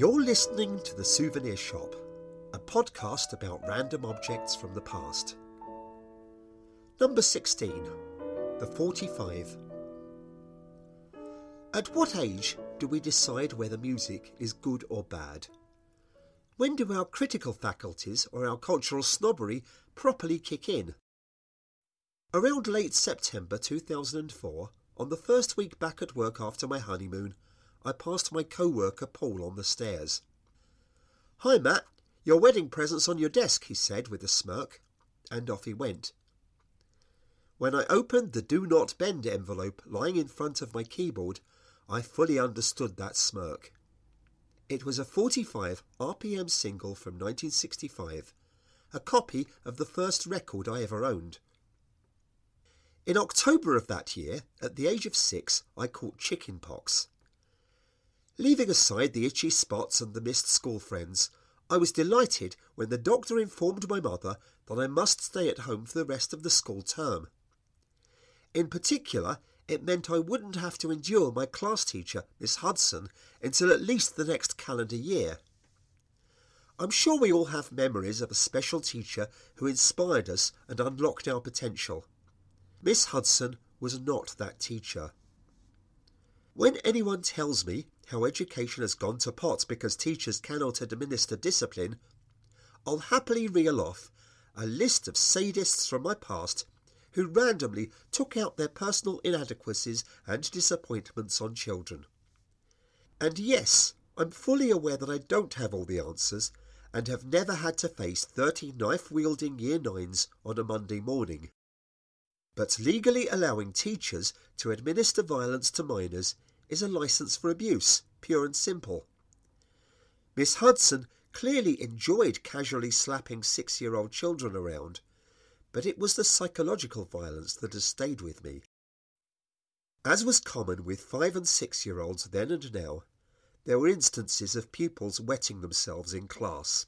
You're listening to The Souvenir Shop, a podcast about random objects from the past. Number 16, the 45. At what age do we decide whether music is good or bad? When do our critical faculties or our cultural snobbery properly kick in? Around late September 2004, on the first week back at work after my honeymoon, I passed my co-worker Paul on the stairs. "Hi, Matt, your wedding present's on your desk," he said with a smirk, and off he went. When I opened the Do Not Bend envelope lying in front of my keyboard, I fully understood that smirk. It was a 45 RPM single from 1965, a copy of the first record I ever owned. In October of that year, at the age of 6, I caught chickenpox. Leaving aside the itchy spots and the missed school friends, I was delighted when the doctor informed my mother that I must stay at home for the rest of the school term. In particular, it meant I wouldn't have to endure my class teacher, Miss Hudson, until at least the next calendar year. I'm sure we all have memories of a special teacher who inspired us and unlocked our potential. Miss Hudson was not that teacher. When anyone tells me how education has gone to pot because teachers cannot administer discipline, I'll happily reel off a list of sadists from my past who randomly took out their personal inadequacies and disappointments on children. And yes, I'm fully aware that I don't have all the answers and have never had to face 30 knife-wielding Year 9s on a Monday morning. But legally allowing teachers to administer violence to minors is a licence for abuse, pure and simple. Miss Hudson clearly enjoyed casually slapping 6-year-old children around, but it was the psychological violence that has stayed with me. As was common with 5- and 6-year-olds then and now, there were instances of pupils wetting themselves in class.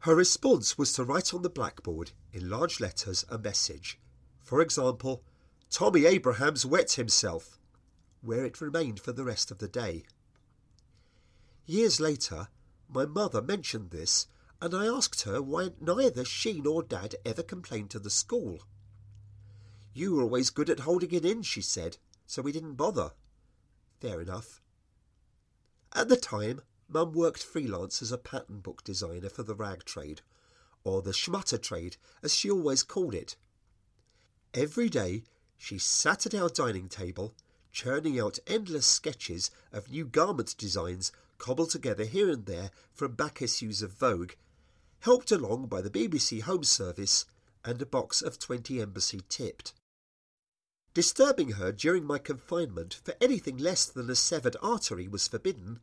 Her response was to write on the blackboard, in large letters, a message. For example, "Tommy Abrahams wet himself," where it remained for the rest of the day. Years later, my mother mentioned this, and I asked her why neither she nor Dad ever complained to the school. "You were always good at holding it in," she said, "so we didn't bother." Fair enough. At the time, Mum worked freelance as a pattern book designer for the rag trade, or the schmutter trade, as she always called it. Every day, she sat at our dining table, churning out endless sketches of new garment designs cobbled together here and there from back issues of Vogue, helped along by the BBC Home Service and a box of 20 Embassy tipped. Disturbing her during my confinement for anything less than a severed artery was forbidden,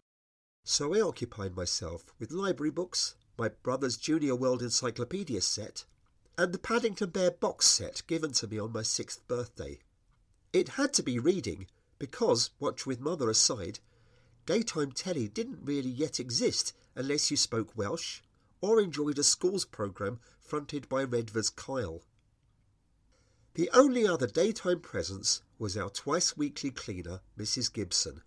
so I occupied myself with library books, my brother's Junior World Encyclopedia set, and the Paddington Bear box set given to me on my 6th birthday. It had to be reading, because, watch with Mother aside, daytime telly didn't really yet exist unless you spoke Welsh or enjoyed a school's programme fronted by Redvers Kyle. The only other daytime presence was our twice-weekly cleaner, Mrs. Gibson,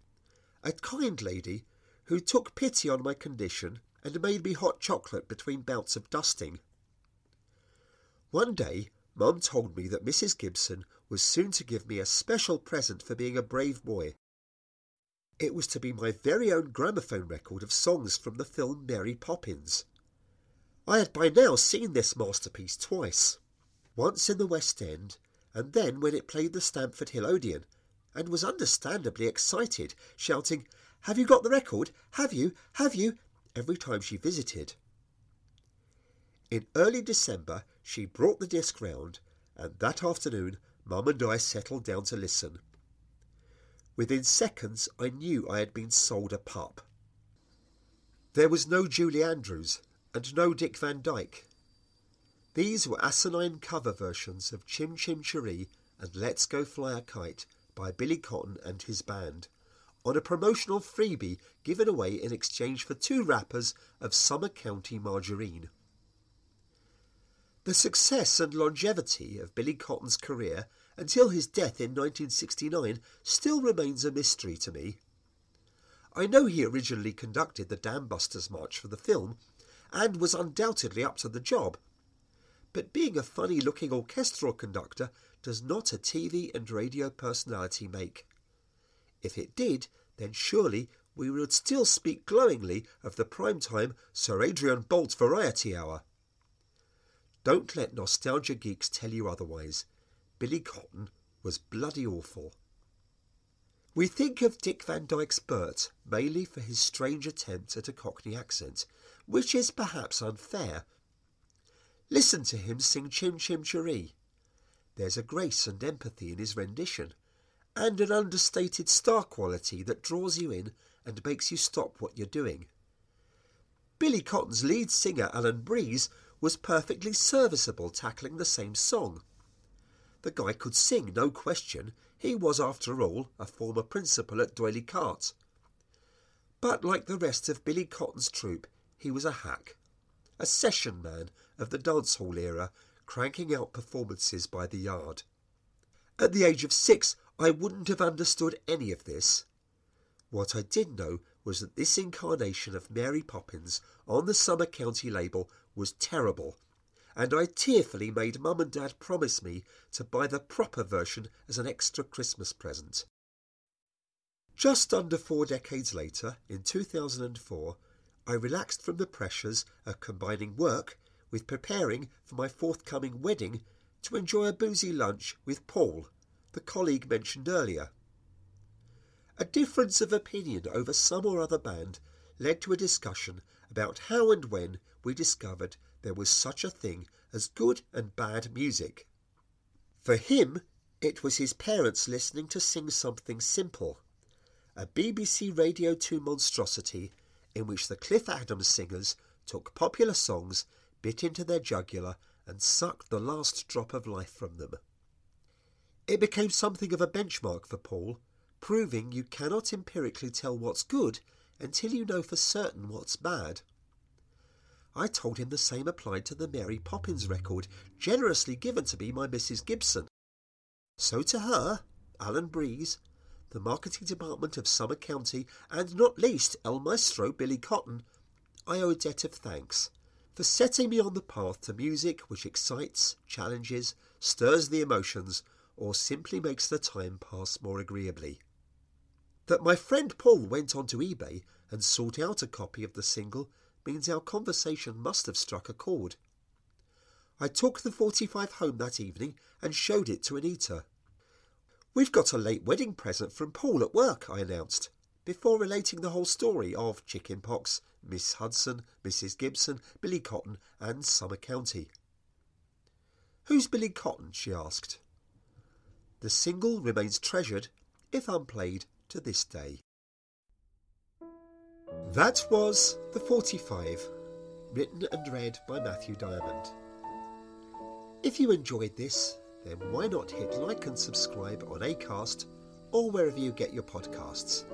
a kind lady who took pity on my condition and made me hot chocolate between bouts of dusting. One day, Mum told me that Mrs. Gibson was soon to give me a special present for being a brave boy. It was to be my very own gramophone record of songs from the film Mary Poppins. I had by now seen this masterpiece twice, once in the West End, and then when it played the Stamford Hill Odeon, and was understandably excited, shouting, "Have you got the record? Have you? Have you?" every time she visited. In early December, she brought the disc round, and that afternoon Mum and I settled down to listen. Within seconds, I knew I had been sold a pup. There was no Julie Andrews and no Dick Van Dyke. These were asinine cover versions of Chim Chim Cheree and Let's Go Fly a Kite by Billy Cotton and his band, on a promotional freebie given away in exchange for 2 wrappers of Summer County Margarine. The success and longevity of Billy Cotton's career until his death in 1969 still remains a mystery to me. I know he originally conducted the Dambusters march for the film, and was undoubtedly up to the job. But being a funny-looking orchestral conductor does not a TV and radio personality make. If it did, then surely we would still speak glowingly of the primetime Sir Adrian Bolt Variety Hour. Don't let nostalgia geeks tell you otherwise. Billy Cotton was bloody awful. We think of Dick Van Dyke's Bert mainly for his strange attempt at a Cockney accent, which is perhaps unfair. Listen to him sing Chim Chim Cheree. There's a grace and empathy in his rendition, and an understated star quality that draws you in and makes you stop what you're doing. Billy Cotton's lead singer, Alan Breeze, was perfectly serviceable tackling the same song. The guy could sing, no question. He was, after all, a former principal at D'Oyly Carte. But like the rest of Billy Cotton's troupe, he was a hack, a session man of the dancehall era, cranking out performances by the yard. At the age of 6, I wouldn't have understood any of this. What I did know was that this incarnation of Mary Poppins on the Summer County label was terrible, and I tearfully made Mum and Dad promise me to buy the proper version as an extra Christmas present. Just under 4 decades later, in 2004, I relaxed from the pressures of combining work with preparing for my forthcoming wedding to enjoy a boozy lunch with Paul, the colleague mentioned earlier. A difference of opinion over some or other band led to a discussion about how and when we discovered there was such a thing as good and bad music. For him, it was his parents listening to Sing Something Simple, a BBC Radio 2 monstrosity in which the Cliff Adams singers took popular songs, bit into their jugular, and sucked the last drop of life from them. It became something of a benchmark for Paul, proving you cannot empirically tell what's good until you know for certain what's bad. I told him the same applied to the Mary Poppins record, generously given to me by Mrs. Gibson. So to her, Alan Breeze, the marketing department of Summer County, and not least El Maestro Billy Cotton, I owe a debt of thanks for setting me on the path to music which excites, challenges, stirs the emotions, or simply makes the time pass more agreeably. That my friend Paul went onto eBay and sought out a copy of the single means our conversation must have struck a chord. I took the 45 home that evening and showed it to Anita. "We've got a late wedding present from Paul at work," I announced, before relating the whole story of chickenpox, Miss Hudson, Mrs. Gibson, Billy Cotton and Summer County. "Who's Billy Cotton?" she asked. The single remains treasured, if unplayed, to this day. That was The 45, written and read by Matthew Diamond. If you enjoyed this, then why not hit like and subscribe on Acast or wherever you get your podcasts.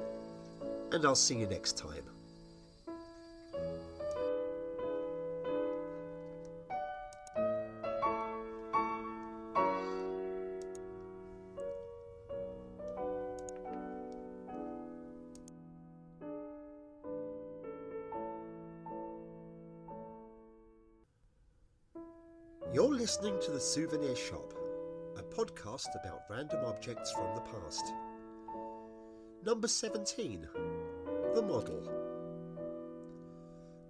And I'll see you next time. You're listening to The Souvenir Shop, a podcast about random objects from the past. Number 17. The Model.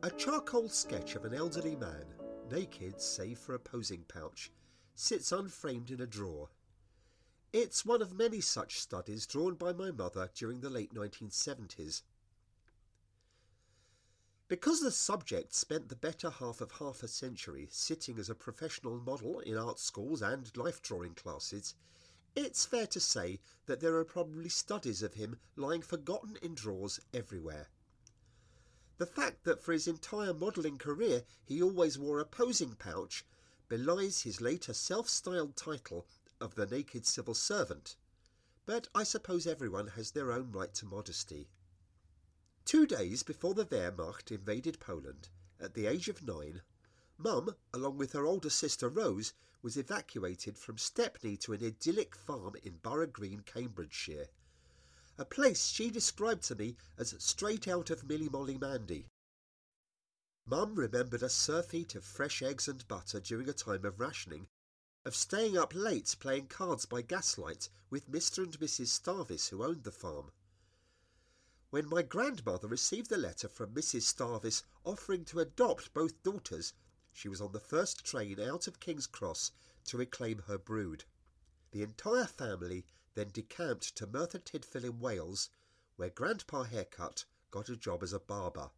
A charcoal sketch of an elderly man, naked save for a posing pouch, sits unframed in a drawer. It's one of many such studies drawn by my mother during the late 1970s. Because the subject spent the better half a century sitting as a professional model in art schools and life-drawing classes, it's fair to say that there are probably studies of him lying forgotten in drawers everywhere. The fact that for his entire modelling career he always wore a posing pouch belies his later self-styled title of the naked civil servant, but I suppose everyone has their own right to modesty. 2 days before the Wehrmacht invaded Poland, at the age of 9, Mum, along with her older sister Rose, was evacuated from Stepney to an idyllic farm in Borough Green, Cambridgeshire. a place she described to me as straight out of Millie Molly Mandy. Mum remembered a surf heat of fresh eggs and butter during a time of rationing, of staying up late playing cards by gaslight with Mr. and Mrs. Starvis, who owned the farm. When my grandmother received a letter from Mrs. Starvis offering to adopt both daughters, she was on the first train out of King's Cross to reclaim her brood. The entire family then decamped to Merthyr Tydfil in Wales, where Grandpa Haircut got a job as a barber.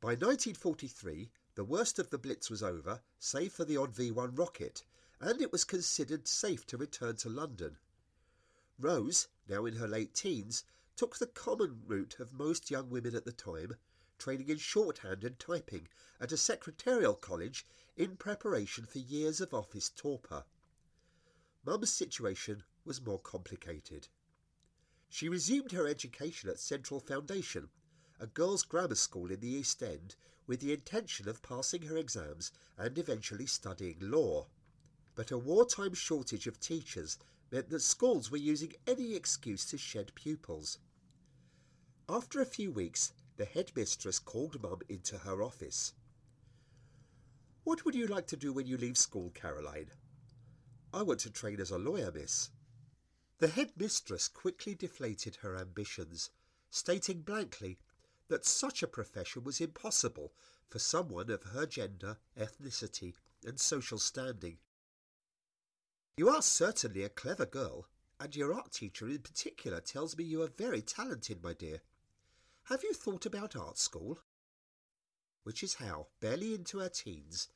By 1943, the worst of the Blitz was over, save for the odd V1 rocket, and it was considered safe to return to London. Rose, now in her late teens, took the common route of most young women at the time, training in shorthand and typing at a secretarial college in preparation for years of office torpor. Mum's situation was more complicated. She resumed her education at Central Foundation, a girls' grammar school in the East End, with the intention of passing her exams and eventually studying law. But a wartime shortage of teachers meant that schools were using any excuse to shed pupils. After a few weeks, the headmistress called Mum into her office. "What would you like to do when you leave school, Caroline?" "I want to train as a lawyer, miss." The headmistress quickly deflated her ambitions, stating blankly that such a profession was impossible for someone of her gender, ethnicity, and social standing. "You are certainly a clever girl, and your art teacher in particular tells me you are very talented, my dear. Have you thought about art school?" Which is how, barely into her teens,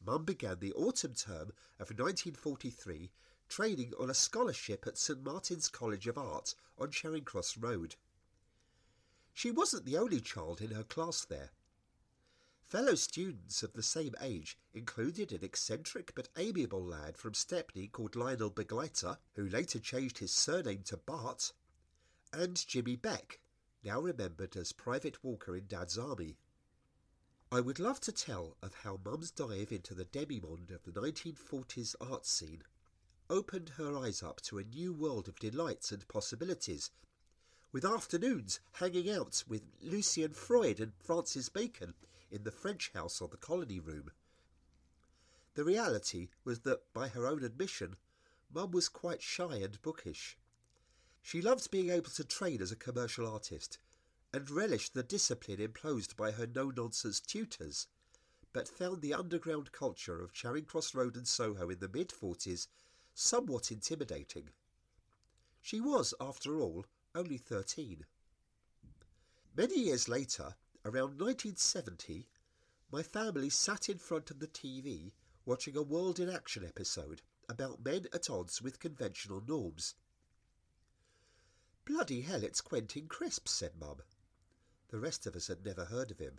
Mum began the autumn term of 1943 training on a scholarship at St Martin's College of Art on Charing Cross Road. She wasn't the only child in her class there. Fellow students of the same age included an eccentric but amiable lad from Stepney called Lionel Begleiter, who later changed his surname to Bart, and Jimmy Beck, now remembered as Private Walker in Dad's Army. I would love to tell of how Mum's dive into the demimonde of the 1940s art scene opened her eyes up to a new world of delights and possibilities, with afternoons hanging out with Lucien Freud and Francis Bacon in the French house on the Colony Room. The reality was that, by her own admission, Mum was quite shy and bookish. She loved being able to train as a commercial artist, and relished the discipline imposed by her no-nonsense tutors, but found the underground culture of Charing Cross Road and Soho in the mid-40s somewhat intimidating. She was, after all, only 13. Many years later, around 1970, my family sat in front of the TV watching a World in Action episode about men at odds with conventional norms. "Bloody hell, it's Quentin Crisp," said Mum. The rest of us had never heard of him.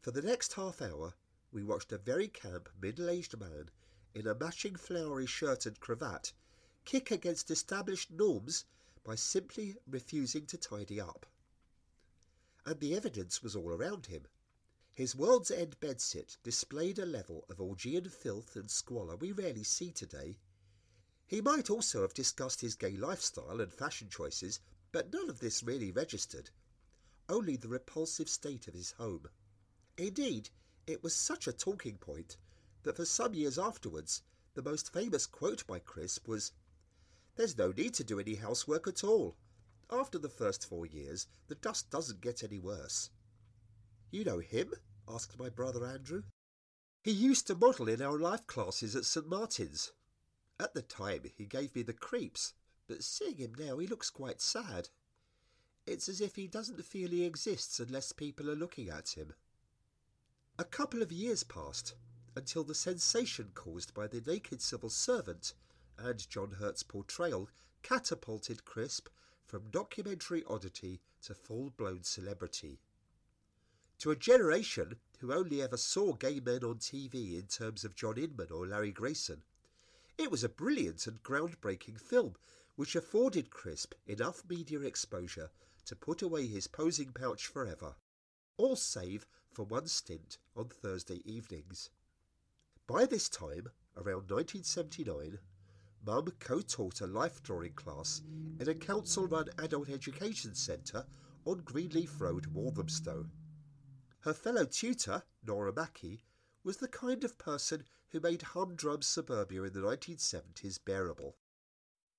For the next half hour, we watched a very camp middle-aged man in a matching flowery shirt and cravat kick against established norms by simply refusing to tidy up. And the evidence was all around him. His World's End bedsit displayed a level of Augean filth and squalor we rarely see today. He might also have discussed his gay lifestyle and fashion choices, but none of this really registered, only the repulsive state of his home. Indeed, it was such a talking point that for some years afterwards, the most famous quote by Crisp was, "There's no need to do any housework at all. After the first 4 years, the dust doesn't get any worse." "You know him?" asked my brother Andrew. "He used to model in our life classes at St Martin's. At the time, he gave me the creeps, but seeing him now, he looks quite sad. It's as if he doesn't feel he exists unless people are looking at him." A couple of years passed, until the sensation caused by the naked civil servant and John Hurt's portrayal catapulted Crisp from documentary oddity to full-blown celebrity. To a generation who only ever saw gay men on TV in terms of John Inman or Larry Grayson, it was a brilliant and groundbreaking film which afforded Crisp enough media exposure to put away his posing pouch forever, all save for one stint on Thursday evenings. By this time, around 1979, Mum co-taught a life-drawing class at a council-run adult education centre on Greenleaf Road, Walthamstow. Her fellow tutor, Nora Mackie, was the kind of person who made humdrum suburbia in the 1970s bearable.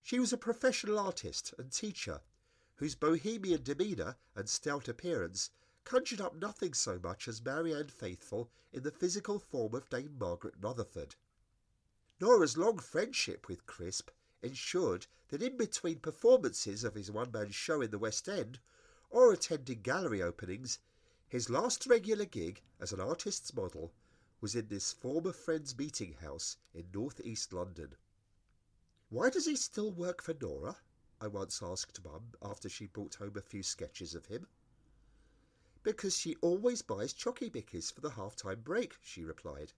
She was a professional artist and teacher, whose bohemian demeanour and stout appearance conjured up nothing so much as Marianne Faithfull in the physical form of Dame Margaret Rutherford. Nora's long friendship with Crisp ensured that in between performances of his one-man show in the West End, or attending gallery openings, his last regular gig as an artist's model was in this former friend's meeting house in North East London. "Why does he still work for Nora?" I once asked Mum after she brought home a few sketches of him. "Because she always buys chocky-bickies for the half-time break," she replied.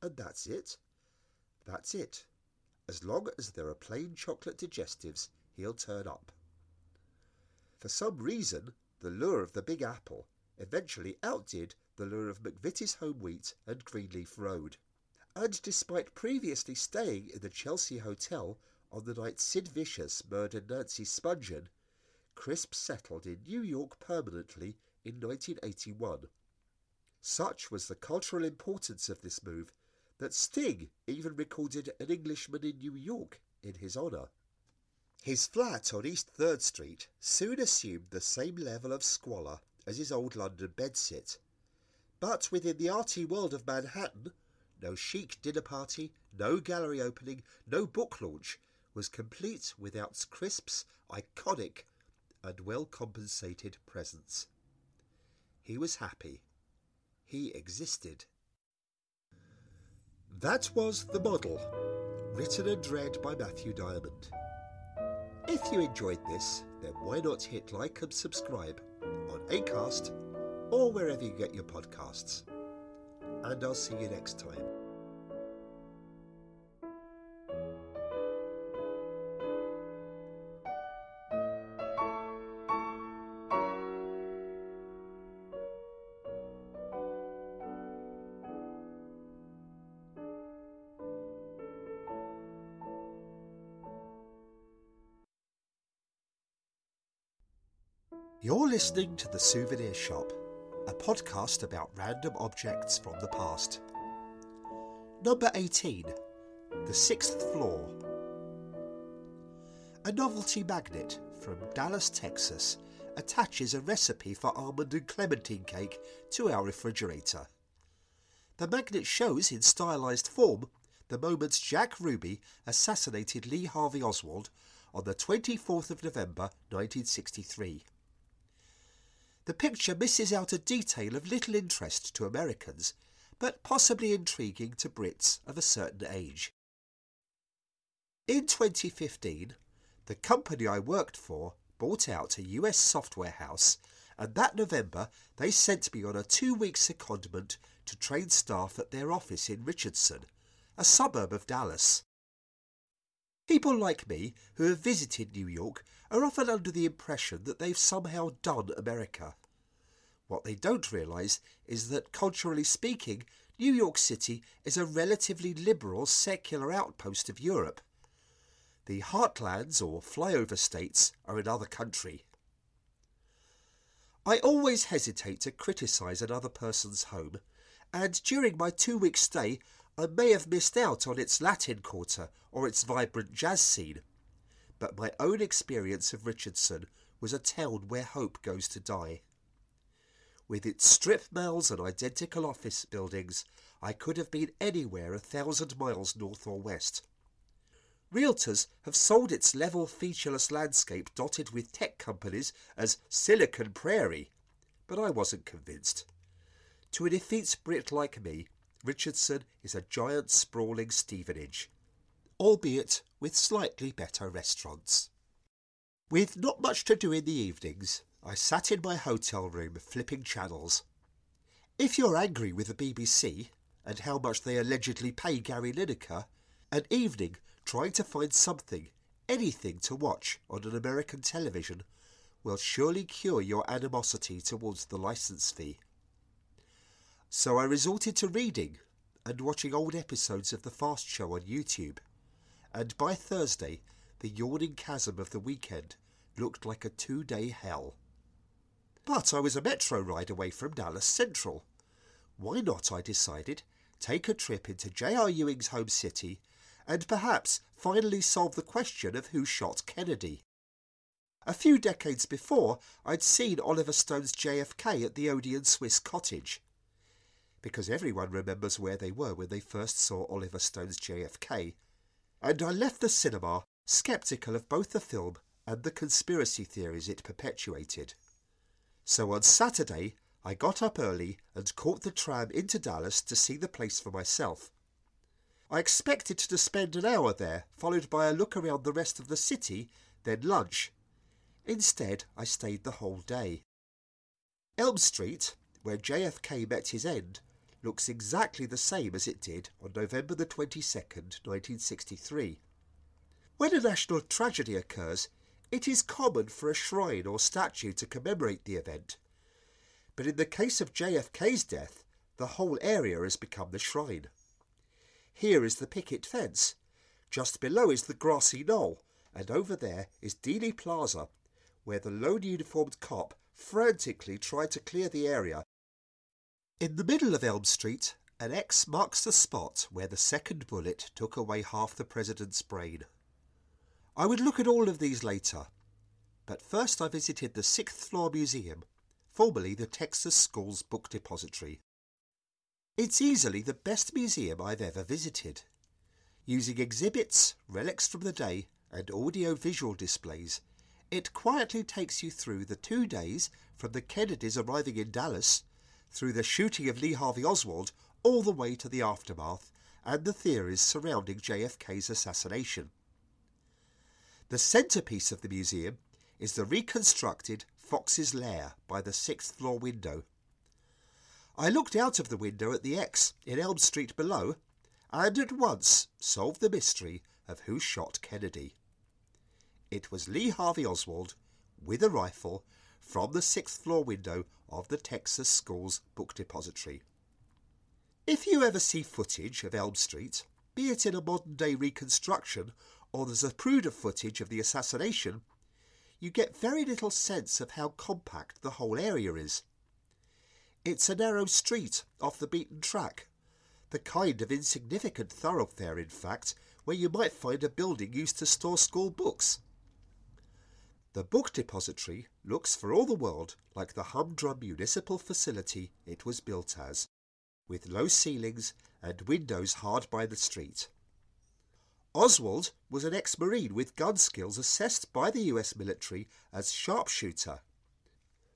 "And that's it?" "That's it. As long as there are plain chocolate digestives, he'll turn up." For some reason, the lure of the Big Apple eventually outdid the lure of McVitie's Home Wheat and Greenleaf Road. And despite previously staying in the Chelsea Hotel on the night Sid Vicious murdered Nancy Spungen, Crisp settled in New York permanently in 1981. Such was the cultural importance of this move that Sting even recorded An Englishman in New York in his honour. His flat on East 3rd Street soon assumed the same level of squalor as his old London bedsit. But within the arty world of Manhattan, no chic dinner party, no gallery opening, no book launch was complete without Crisp's iconic and well-compensated presence. He was happy. He existed. That was The Model, written and read by Matthew Diamond. If you enjoyed this, then why not hit like and subscribe on Acast or wherever you get your podcasts. And I'll see you next time. You're listening to The Souvenir Shop, a podcast about random objects from the past. Number 18, The Sixth Floor. A novelty magnet from Dallas, Texas, attaches a recipe for almond and clementine cake to our refrigerator. The magnet shows in stylized form the moment Jack Ruby assassinated Lee Harvey Oswald on the 24th of November 1963. The picture misses out a detail of little interest to Americans, but possibly intriguing to Brits of a certain age. In 2015, the company I worked for bought out a US software house, and that November they sent me on a 2-week secondment to train staff at their office in Richardson, a suburb of Dallas. People like me who have visited New York are often under the impression that they've somehow done America. What they don't realise is that, culturally speaking, New York City is a relatively liberal secular outpost of Europe. The heartlands or flyover states are another country. I always hesitate to criticise another person's home, and during my 2-week stay I may have missed out on its Latin Quarter or its vibrant jazz scene, but my own experience of Richardson was a town where hope goes to die. With its strip malls and identical office buildings, I could have been anywhere 1,000 miles north or west. Realtors have sold its level, featureless landscape dotted with tech companies as Silicon Prairie, but I wasn't convinced. To an effete Brit like me, Richardson is a giant sprawling Stevenage, albeit with slightly better restaurants. With not much to do in the evenings, I sat in my hotel room flipping channels. If you're angry with the BBC, and how much they allegedly pay Gary Lineker, an evening trying to find something, anything to watch on an American television will surely cure your animosity towards the licence fee. So I resorted to reading and watching old episodes of The Fast Show on YouTube, and by Thursday the yawning chasm of the weekend looked like a two-day hell. But I was a metro ride away from Dallas Central. Why not, I decided, take a trip into J.R. Ewing's home city and perhaps finally solve the question of who shot Kennedy. A few decades before, I'd seen Oliver Stone's JFK at the Odeon Swiss Cottage. Because everyone remembers where they were when they first saw Oliver Stone's JFK. And I left the cinema sceptical of both the film and the conspiracy theories it perpetuated. So on Saturday, I got up early and caught the tram into Dallas to see the place for myself. I expected to spend an hour there, followed by a look around the rest of the city, then lunch. Instead, I stayed the whole day. Elm Street, where JFK met his end, looks exactly the same as it did on November the 22nd, 1963. When a national tragedy occurs, it is common for a shrine or statue to commemorate the event. But in the case of JFK's death, the whole area has become the shrine. Here is the picket fence, just below is the grassy knoll, and over there is Dealey Plaza, where the lone uniformed cop frantically tried to clear the area. In the middle of Elm Street, an X marks the spot where the second bullet took away half the president's brain. I would look at all of these later, but first I visited the 6th Floor Museum, formerly the Texas Schools Book Depository. It's easily the best museum I've ever visited. Using exhibits, relics from the day, and audio-visual displays, it quietly takes you through the 2 days from the Kennedys arriving in Dallas, through the shooting of Lee Harvey Oswald, all the way to the aftermath and the theories surrounding JFK's assassination. The centrepiece of the museum is the reconstructed Fox's Lair by the 6th floor window. I looked out of the window at the X in Elm Street below and at once solved the mystery of who shot Kennedy. It was Lee Harvey Oswald, with a rifle, from the 6th floor window of the Texas Schools Book Depository. If you ever see footage of Elm Street, be it in a modern-day reconstruction or the Zapruder footage of the assassination, you get very little sense of how compact the whole area is. It's a narrow street off the beaten track, the kind of insignificant thoroughfare, in fact, where you might find a building used to store school books. The book depository looks for all the world like the humdrum municipal facility it was built as, with low ceilings and windows hard by the street. Oswald was an ex-Marine with gun skills assessed by the US military as sharpshooter.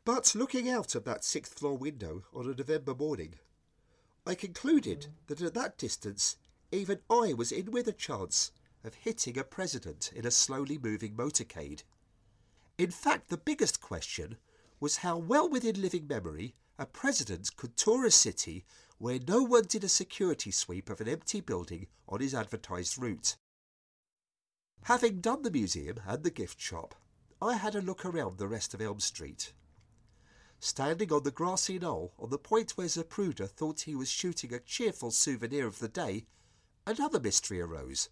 But looking out of that 6th floor window on a November morning, I concluded that at that distance even I was in with a chance of hitting a president in a slowly moving motorcade. In fact, the biggest question was how well within living memory a president could tour a city where no one did a security sweep of an empty building on his advertised route. Having done the museum and the gift shop, I had a look around the rest of Elm Street. Standing on the grassy knoll on the point where Zapruder thought he was shooting a cheerful souvenir of the day, another mystery arose.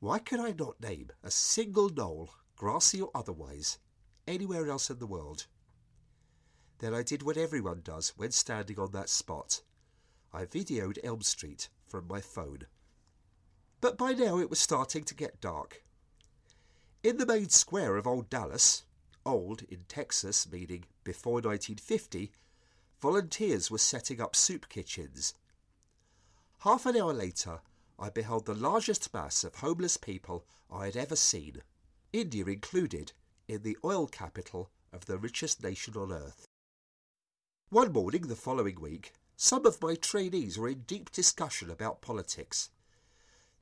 Why could I not name a single knoll, grassy or otherwise, anywhere else in the world? Then I did what everyone does when standing on that spot. I videoed Elm Street from my phone. But by now it was starting to get dark. In the main square of Old Dallas, old in Texas meaning before 1950, volunteers were setting up soup kitchens. Half an hour later, I beheld the largest mass of homeless people I had ever seen, India included, in the oil capital of the richest nation on earth. One morning the following week, some of my trainees were in deep discussion about politics.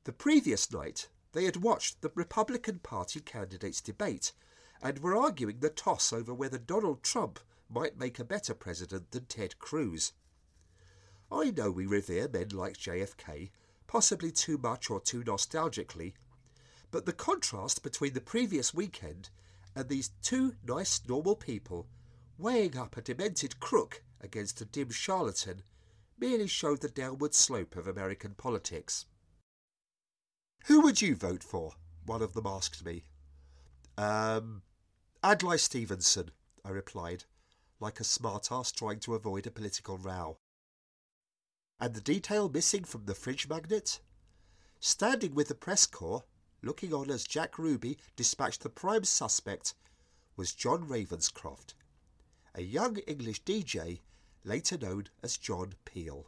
The previous night, they had watched the Republican Party candidates debate and were arguing the toss over whether Donald Trump might make a better president than Ted Cruz. I know we revere men like JFK, possibly too much or too nostalgically, but the contrast between the previous weekend and these two nice normal people weighing up a demented crook against a dim charlatan merely showed the downward slope of American politics. Who would you vote for? One of them asked me. Adlai Stevenson, I replied, like a smart-ass trying to avoid a political row. And the detail missing from the fridge magnet? Standing with the press corps, looking on as Jack Ruby dispatched the prime suspect, was John Ravenscroft, a young English DJ later known as John Peel.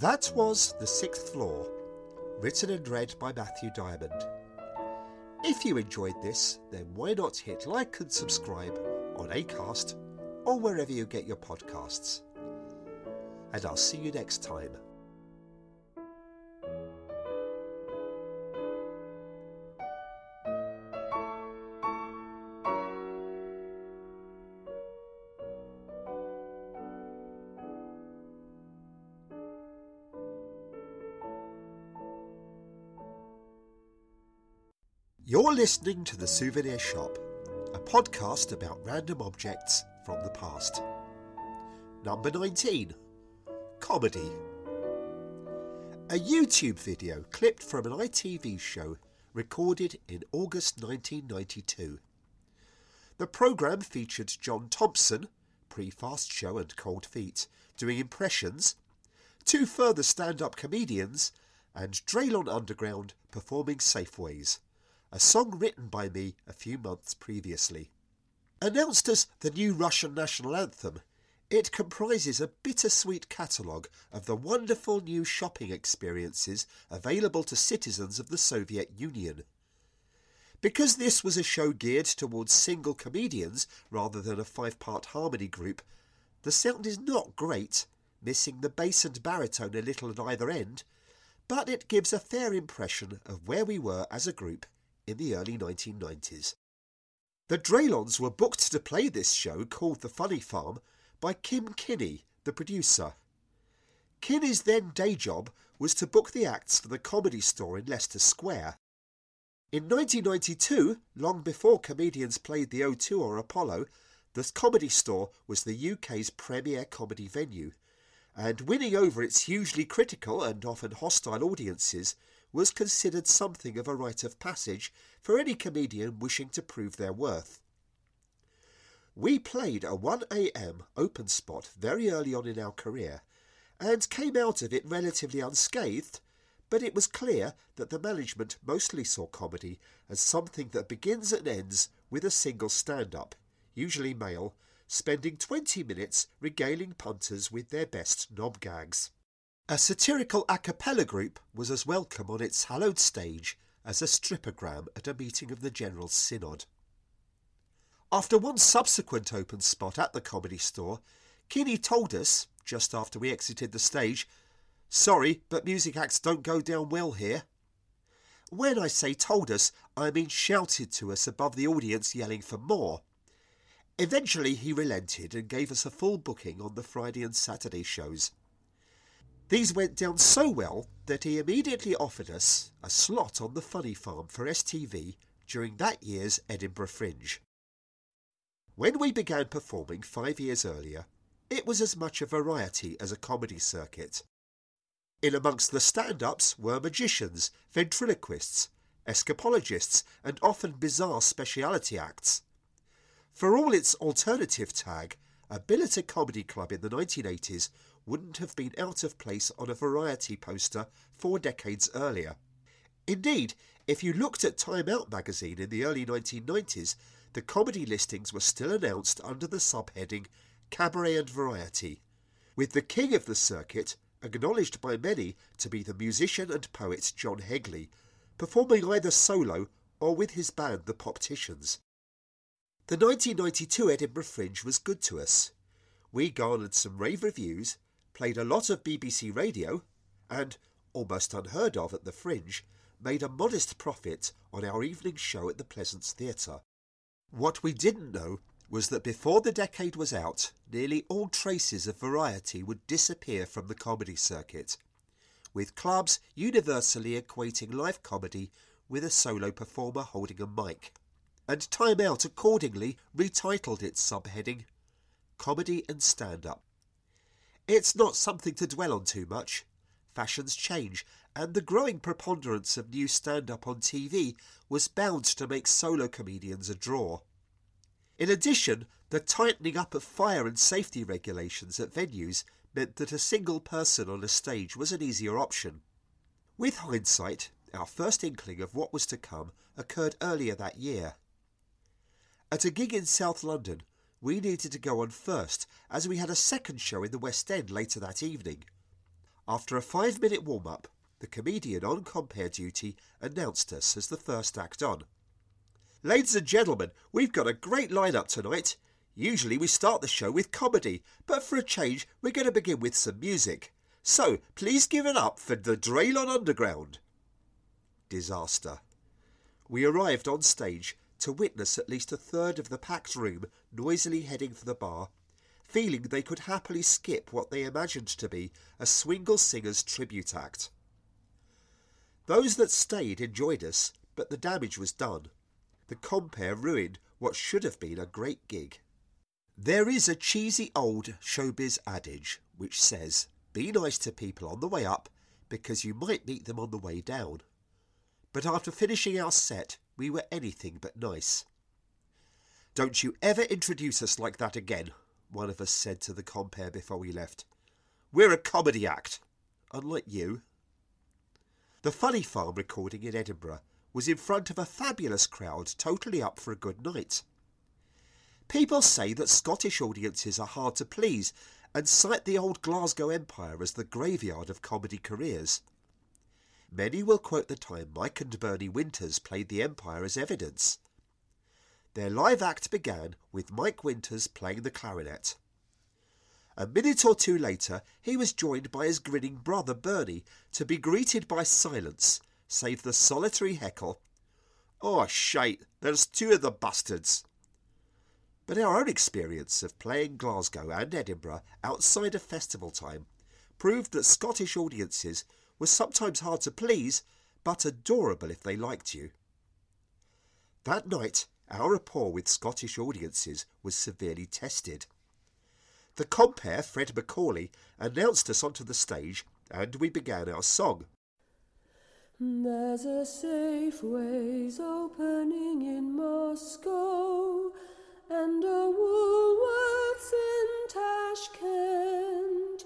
That was The Sixth Floor, written and read by Matthew Diamond. If you enjoyed this, then why not hit like and subscribe on Acast or wherever you get your podcasts. And I'll see you next time. You're listening to The Souvenir Shop, a podcast about random objects from the past. Number 19. Comedy. A YouTube video clipped from an ITV show recorded in August 1992. The programme featured John Thompson, pre-Fast Show and Cold Feet, doing impressions, two further stand-up comedians, and Draylon Underground performing Safeways, a song written by me a few months previously. Announced as the new Russian national anthem, it comprises a bittersweet catalogue of the wonderful new shopping experiences available to citizens of the Soviet Union. Because this was a show geared towards single comedians rather than a five-part harmony group, the sound is not great, missing the bass and baritone a little at either end, but it gives a fair impression of where we were as a group in the early 1990s. The Draylons were booked to play this show called The Funny Farm by Kim Kinney, the producer. Kinney's then day job was to book the acts for the Comedy Store in Leicester Square. In 1992, long before comedians played the O2 or Apollo, the Comedy Store was the UK's premier comedy venue, and winning over its hugely critical and often hostile audiences was considered something of a rite of passage for any comedian wishing to prove their worth. We played a 1 a.m. open spot very early on in our career and came out of it relatively unscathed, but it was clear that the management mostly saw comedy as something that begins and ends with a single stand-up, usually male, spending 20 minutes regaling punters with their best knob gags. A satirical a cappella group was as welcome on its hallowed stage as a stripogram at a meeting of the General Synod. After one subsequent open spot at the Comedy Store, Kinney told us, just after we exited the stage, "Sorry, but music acts don't go down well here." When I say told us, I mean shouted to us above the audience yelling for more. Eventually he relented and gave us a full booking on the Friday and Saturday shows. These went down so well that he immediately offered us a slot on the Funny Farm for STV during that year's Edinburgh Fringe. When we began performing 5 years earlier, it was as much a variety as a comedy circuit. In amongst the stand-ups were magicians, ventriloquists, escapologists, and often bizarre speciality acts. For all its alternative tag, a billet a comedy club in the 1980s wouldn't have been out of place on a variety poster 4 decades earlier. Indeed, if you looked at Time Out magazine in the early 1990s, the comedy listings were still announced under the subheading Cabaret and Variety, with the king of the circuit, acknowledged by many to be the musician and poet John Hegley, performing either solo or with his band The Popticians. The 1992 Edinburgh Fringe was good to us. We garnered some rave reviews, played a lot of BBC Radio and, almost unheard of at the Fringe, made a modest profit on our evening show at the Pleasance Theatre. What we didn't know was that before the decade was out, nearly all traces of variety would disappear from the comedy circuit, with clubs universally equating live comedy with a solo performer holding a mic. And Time Out accordingly retitled its subheading Comedy and Stand-Up. It's not something to dwell on too much. fashions change, and the growing preponderance of new stand-up on TV was bound to make solo comedians a draw. In addition, the tightening up of fire and safety regulations at venues meant that a single person on a stage was an easier option. With hindsight, our first inkling of what was to come occurred earlier that year. At a gig in South London, we needed to go on first, as we had a second show in the West End later that evening. After a 5-minute warm-up, the comedian on compere duty announced us as the first act on. "Ladies and gentlemen, we've got a great lineup tonight. Usually we start the show with comedy, but for a change we're going to begin with some music. So, please give it up for the Draylon Underground." Disaster. We arrived on stage to witness at least a third of the packed room noisily heading for the bar, feeling they could happily skip what they imagined to be a Swingle Singers tribute act. Those that stayed enjoyed us, but the damage was done. The compere ruined what should have been a great gig. There is a cheesy old showbiz adage which says, "Be nice to people on the way up, because you might meet them on the way down." But after finishing our set, we were anything but nice. "Don't you ever introduce us like that again," one of us said to the compere before we left. "We're a comedy act, unlike you." The Funny Farm recording in Edinburgh was in front of a fabulous crowd totally up for a good night. People say that Scottish audiences are hard to please and cite the old Glasgow Empire as the graveyard of comedy careers. Many will quote the time Mike and Bernie Winters played the Empire as evidence. Their live act began with Mike Winters playing the clarinet. A minute or two later, he was joined by his grinning brother Bernie, to be greeted by silence, save the solitary heckle, "Oh, shite, there's two of the bastards." But our own experience of playing Glasgow and Edinburgh outside of festival time proved that Scottish audiences were sometimes hard to please, but adorable if they liked you. That night, our rapport with Scottish audiences was severely tested. The compere, Fred Macaulay, announced us onto the stage, and we began our song. "There's a Safeway's opening in Moscow, and a Woolworths in Tashkent.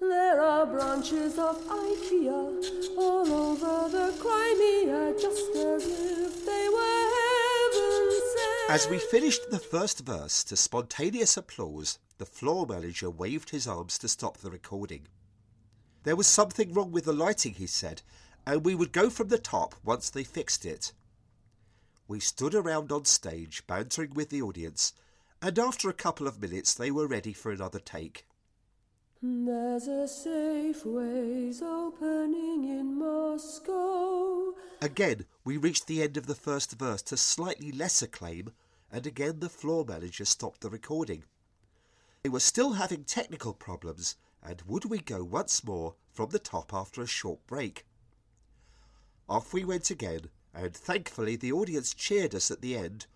There are branches of IKEA all over the Crimea, just as if they were heaven sent." As we finished the first verse to spontaneous applause, the floor manager waved his arms to stop the recording. There was something wrong with the lighting, he said, and we would go from the top once they fixed it. We stood around on stage, bantering with the audience, and after a couple of minutes they were ready for another take. "There's a Safeway's opening in Moscow." Again, we reached the end of the first verse to slightly less acclaim, and again the floor manager stopped the recording. They were still having technical problems, and would we go once more from the top after a short break? Off we went again, and thankfully the audience cheered us at the end,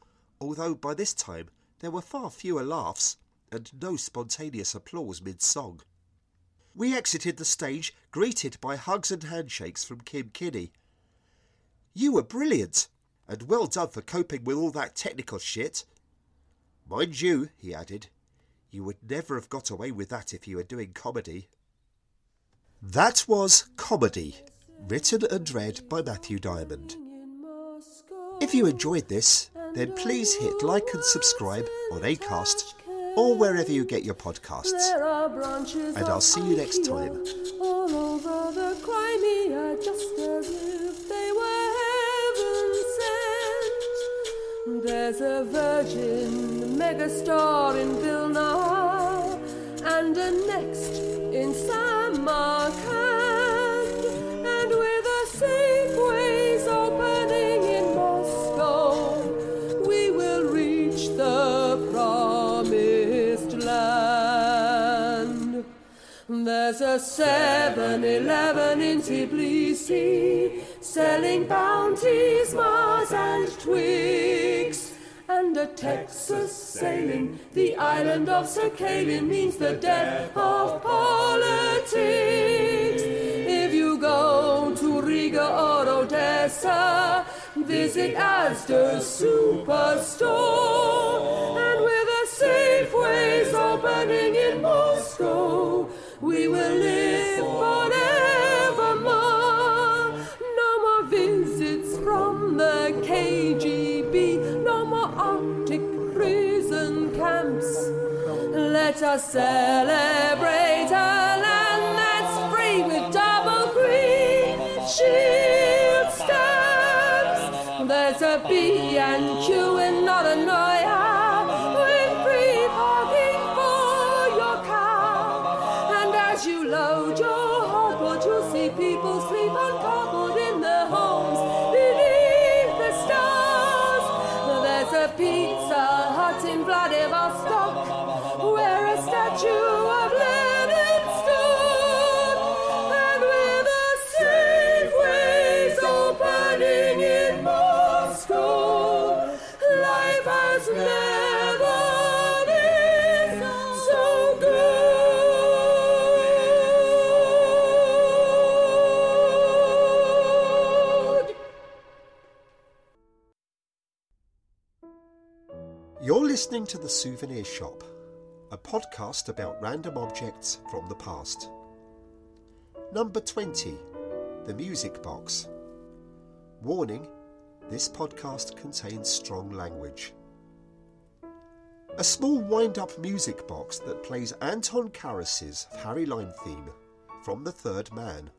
although by this time there were far fewer laughs and no spontaneous applause mid-song. We exited the stage, greeted by hugs and handshakes from Kim Kinney. "You were brilliant, and well done for coping with all that technical shit. Mind you," he added, "you would never have got away with that if you were doing comedy." That was Comedy, written and read by Matthew Diamond. If you enjoyed this, then please hit like and subscribe on Acast or wherever you get your podcasts. And I'll see you next time. All over the Crimea, just as if they were heaven sent. There's a Virgin megastar in Vilna and a Next in Summer County. There's a 7-Eleven in Tbilisi selling Bounties, Mars and Twix. And a Texas sailing the island of Sakhalin means the death of politics. If you to Autodessa, visit Asda Superstore. And with a Safeways opening in Moscow, we will live forevermore. No more visits from the KGB, no more Arctic prison camps. Let us celebrate a land that's free with double green shield stamps. There's a B&Q and not a Noia with free parking for your car. And as you load your hotpot, you'll see people sleep on cardboard in their homes beneath the stars. There's a Pizza Hut in Vladivostok, where a statue of Lenin stood, and with a Safeways opening in Moscow, life has never been so good. You're listening to The Souvenir Shop, a podcast about random objects from the past. Number 20, The Music Box. Warning, this podcast contains strong language. A small wind-up music box that plays Anton Karas's Harry Lime theme from The Third Man.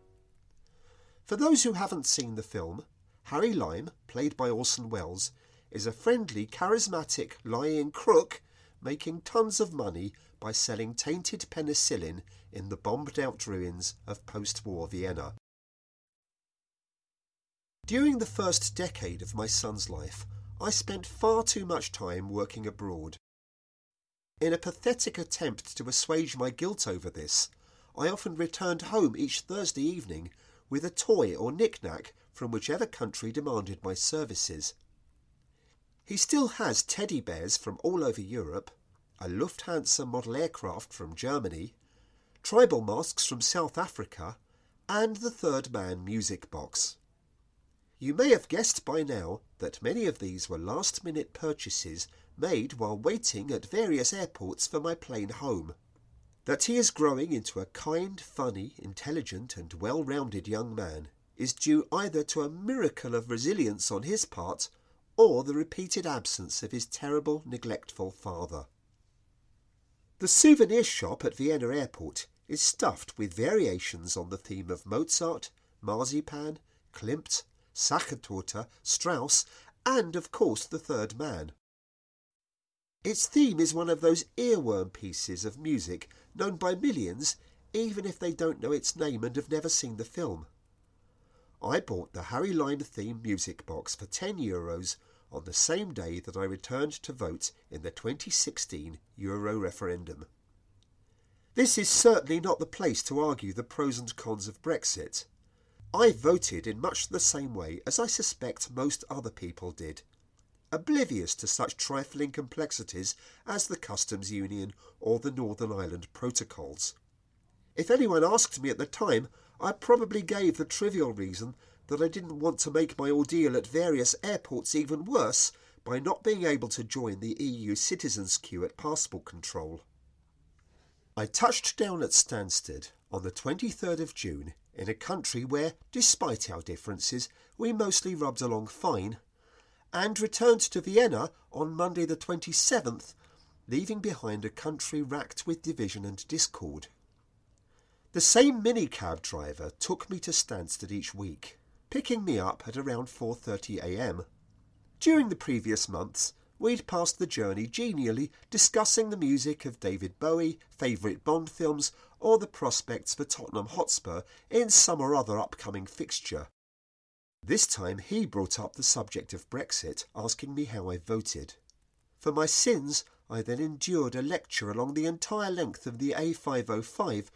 For those who haven't seen the film, Harry Lime, played by Orson Welles, is a friendly, charismatic, lying crook making tons of money by selling tainted penicillin in the bombed-out ruins of post-war Vienna. During the first decade of my son's life, I spent far too much time working abroad. In a pathetic attempt to assuage my guilt over this, I often returned home each Thursday evening with a toy or knick-knack from whichever country demanded my services. He still has teddy bears from all over Europe, a Lufthansa model aircraft from Germany, tribal masks from South Africa, and the Third Man music box. You may have guessed by now that many of these were last-minute purchases made while waiting at various airports for my plane home. That he is growing into a kind, funny, intelligent and well-rounded young man is due either to a miracle of resilience on his part or the repeated absence of his terrible, neglectful father. The Souvenir Shop at Vienna Airport is stuffed with variations on the theme of Mozart, Marzipan, Klimt, Sachertorte, Strauss, and, of course, The Third Man. Its theme is one of those earworm pieces of music known by millions, even if they don't know its name and have never seen the film. I bought the Harry Lime theme music box for €10 on the same day that I returned to vote in the 2016 Euro referendum. This is certainly not the place to argue the pros and cons of Brexit. I voted in much the same way as I suspect most other people did, oblivious to such trifling complexities as the customs union or the Northern Ireland protocols. If anyone asked me at the time, I probably gave the trivial reason that I didn't want to make my ordeal at various airports even worse by not being able to join the EU citizens' queue at passport control. I touched down at Stansted on the 23rd of June in a country where, despite our differences, we mostly rubbed along fine, and returned to Vienna on Monday the 27th, leaving behind a country racked with division and discord. The same minicab driver took me to Stansted each week, picking me up at around 4:30 a.m. During the previous months, we'd passed the journey genially discussing the music of David Bowie, favourite Bond films, or the prospects for Tottenham Hotspur in some or other upcoming fixture. This time he brought up the subject of Brexit, asking me how I voted. For my sins, I then endured a lecture along the entire length of the A505,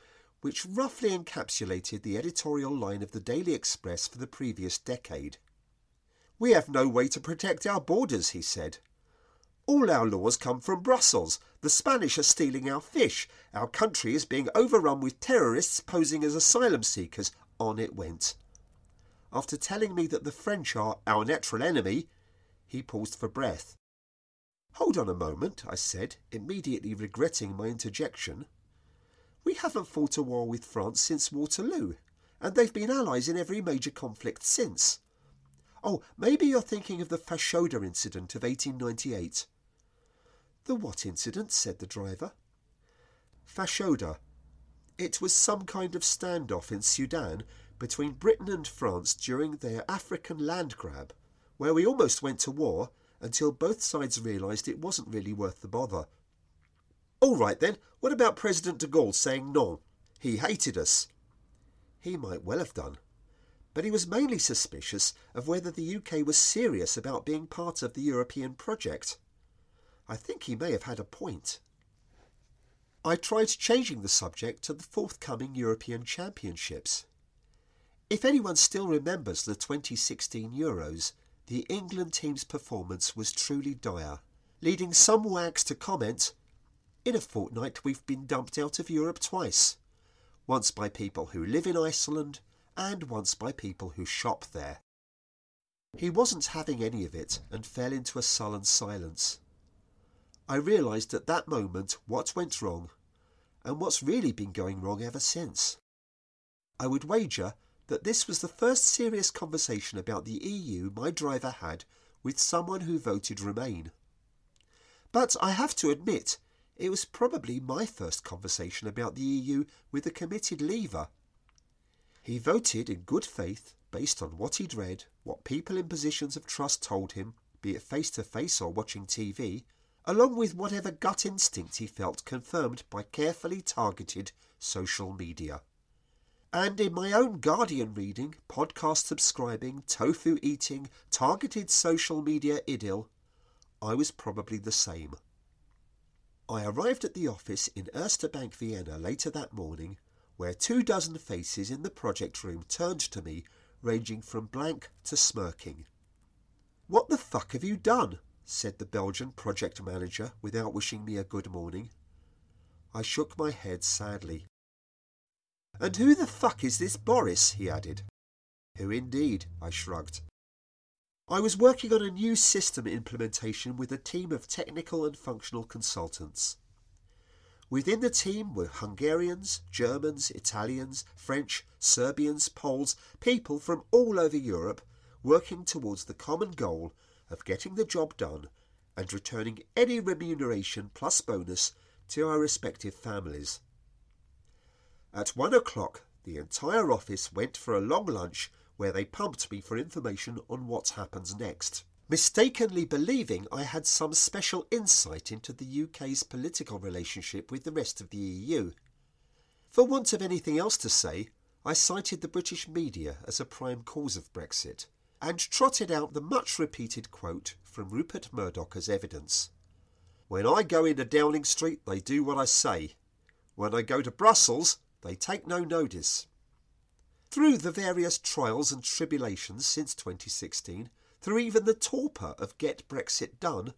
which roughly encapsulated the editorial line of the Daily Express for the previous decade. "We have no way to protect our borders," he said. "All our laws come from Brussels. The Spanish are stealing our fish. Our country is being overrun with terrorists posing as asylum seekers." On it went. after telling me that the French are our natural enemy, he paused for breath. "Hold on a moment," I said, immediately regretting my interjection. "We haven't fought a war with France since Waterloo, and they've been allies in every major conflict since. Oh, maybe you're thinking of the Fashoda incident of 1898. "The what incident?" said the driver. "Fashoda. It was some kind of standoff in Sudan between Britain and France during their African land grab, where we almost went to war until both sides realised it wasn't really worth the bother." "All right then, what about President de Gaulle saying non? He hated us." "He might well have done. But he was mainly suspicious of whether the UK was serious about being part of the European project. I think he may have had a point." I tried changing the subject to the forthcoming European Championships. If anyone still remembers the 2016 Euros, the England team's performance was truly dire, leading some wags to comment, "In a fortnight we've been dumped out of Europe twice, once by people who live in Iceland and once by people who shop there." He wasn't having any of it and fell into a sullen silence. I realised at that moment what went wrong and what's really been going wrong ever since. I would wager that this was the first serious conversation about the EU my driver had with someone who voted Remain. But I have to admit, it was probably my first conversation about the EU with a committed leaver. He voted in good faith based on what he'd read, what people in positions of trust told him, be it face-to-face or watching TV, along with whatever gut instinct he felt confirmed by carefully targeted social media. And in my own Guardian reading, podcast subscribing, tofu eating, targeted social media idyll, I was probably the same. I arrived at the office in Erste Bank, Vienna later that morning, where 24 faces in the project room turned to me, ranging from blank to smirking. "What the fuck have you done?" said the Belgian project manager without wishing me a good morning. I shook my head sadly. "And who the fuck is this Boris?" he added. "Who indeed?" I shrugged. I was working on a new system implementation with a team of technical and functional consultants. Within the team were Hungarians, Germans, Italians, French, Serbians, Poles, people from all over Europe, working towards the common goal of getting the job done and returning any remuneration plus bonus to our respective families. At 1 o'clock, the entire office went for a long lunch where they pumped me for information on what happens next, mistakenly believing I had some special insight into the UK's political relationship with the rest of the EU. For want of anything else to say, I cited the British media as a prime cause of Brexit, and trotted out the much-repeated quote from Rupert Murdoch as evidence. "When I go into Downing Street, they do what I say. When I go to Brussels, they take no notice." Through the various trials and tribulations since 2016, through even the torpor of Get Brexit Done,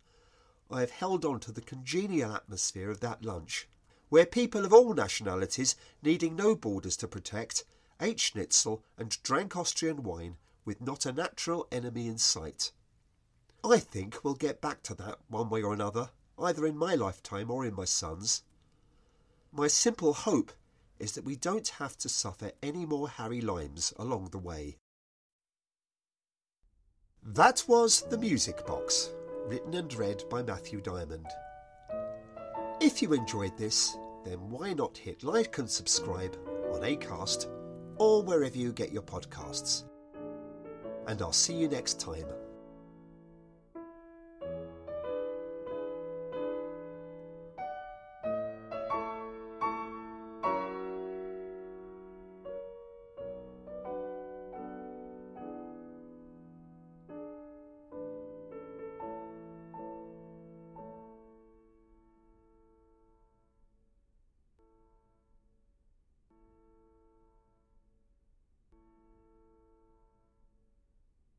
I have held on to the congenial atmosphere of that lunch, where people of all nationalities, needing no borders to protect, ate schnitzel and drank Austrian wine, with not a natural enemy in sight. I think we'll get back to that one way or another, either in my lifetime or in my son's. My simple hope is that we don't have to suffer any more Harry Limes along the way. That was The Music Box, written and read by Matthew Diamond. If you enjoyed this, then why not hit like and subscribe on Acast or wherever you get your podcasts. And I'll see you next time.